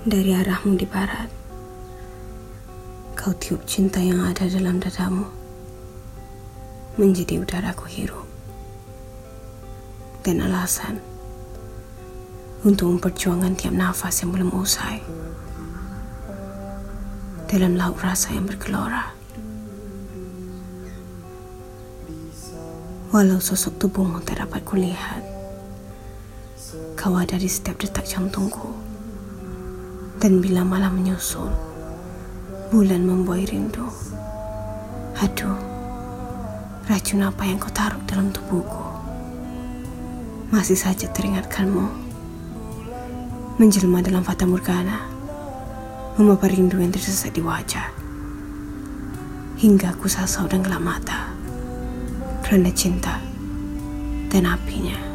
dari arahmu di barat. Kau tiup cinta yang ada dalam dadamu menjadi udaraku hirup, dan alasan untuk memperjuangkan tiap nafas yang belum usai dalam laut rasa yang bergelora. Walau sosok tubuhmu tak dapat kulihat, kau ada di setiap detak jantungku. Dan bila malam menyusul, bulan membuai rindu. Aduh, racun apa yang kau taruh dalam tubuhku? Masih saja teringatkanmu menjelma dalam fata morgana, memapar rindu yang tersesat di wajah, hingga aku sasau dan gelap mata kerana cinta dan apinya.